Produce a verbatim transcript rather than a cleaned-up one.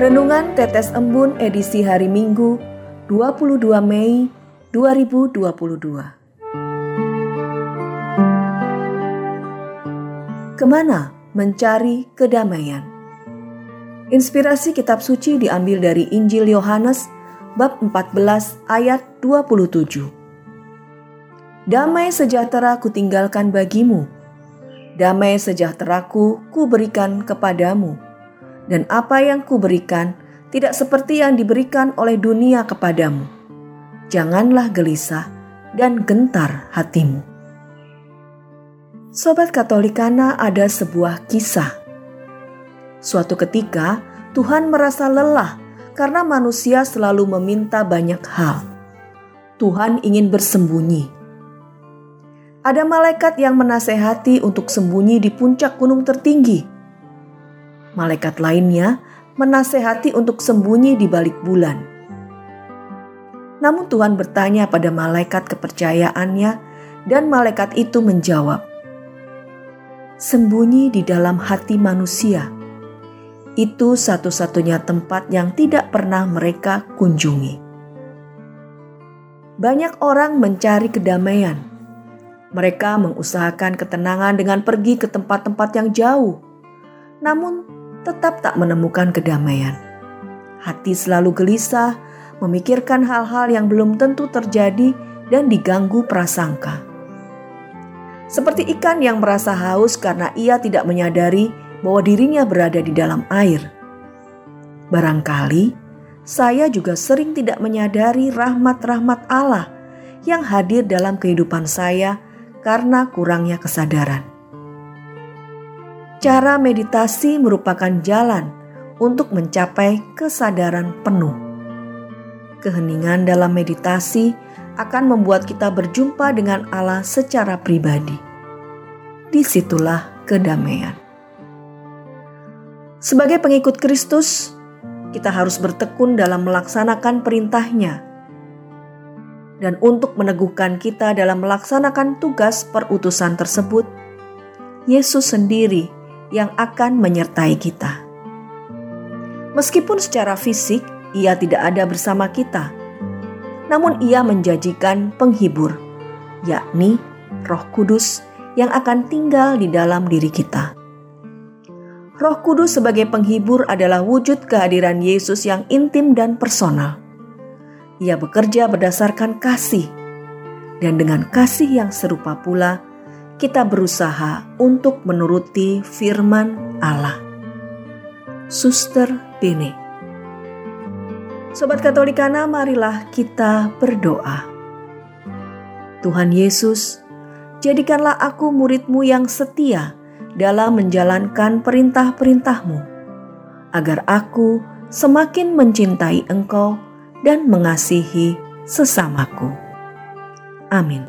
Renungan Tetes Embun edisi hari Minggu, dua puluh dua Mei dua ribu dua puluh dua. Kemana mencari kedamaian? Inspirasi kitab suci diambil dari Injil Yohanes bab empat belas ayat dua puluh tujuh. Damai sejahtera kutinggalkan bagimu, damai sejahteraku kuberikan kepadamu. Dan apa yang kuberikan tidak seperti yang diberikan oleh dunia kepadamu. Janganlah gelisah dan gentar hatimu. Sobat Katolikana, ada sebuah kisah. Suatu ketika Tuhan merasa lelah karena manusia selalu meminta banyak hal. Tuhan ingin bersembunyi. Ada malaikat yang menasehati untuk sembunyi di puncak gunung tertinggi. Malaikat lainnya menasehati untuk sembunyi di balik bulan. Namun Tuhan bertanya pada malaikat kepercayaannya dan malaikat itu menjawab, "Sembunyi di dalam hati manusia. Itu satu-satunya tempat yang tidak pernah mereka kunjungi." Banyak orang mencari kedamaian. Mereka mengusahakan ketenangan dengan pergi ke tempat-tempat yang jauh. Namun tetap tak menemukan kedamaian. Hati selalu gelisah, memikirkan hal-hal yang belum tentu terjadi dan diganggu prasangka. Seperti ikan yang merasa haus karena ia tidak menyadari bahwa dirinya berada di dalam air. Barangkali saya juga sering tidak menyadari rahmat-rahmat Allah yang hadir dalam kehidupan saya karena kurangnya kesadaran. Cara meditasi merupakan jalan untuk mencapai kesadaran penuh. Keheningan dalam meditasi akan membuat kita berjumpa dengan Allah secara pribadi. Disitulah kedamaian. Sebagai pengikut Kristus, kita harus bertekun dalam melaksanakan perintah-Nya dan untuk meneguhkan kita dalam melaksanakan tugas perutusan tersebut, Yesus sendiri yang akan menyertai kita. Meskipun secara fisik ia tidak ada bersama kita, namun ia menjanjikan penghibur, yakni Roh Kudus yang akan tinggal di dalam diri kita. Roh Kudus sebagai penghibur adalah wujud kehadiran Yesus yang intim dan personal. Ia bekerja berdasarkan kasih, dan dengan kasih yang serupa pula kita berusaha untuk menuruti firman Allah. Suster Bene. Sobat Katolikana, marilah kita berdoa. Tuhan Yesus, jadikanlah aku murid-Mu yang setia dalam menjalankan perintah-perintah-Mu, agar aku semakin mencintai Engkau dan mengasihi sesamaku. Amin.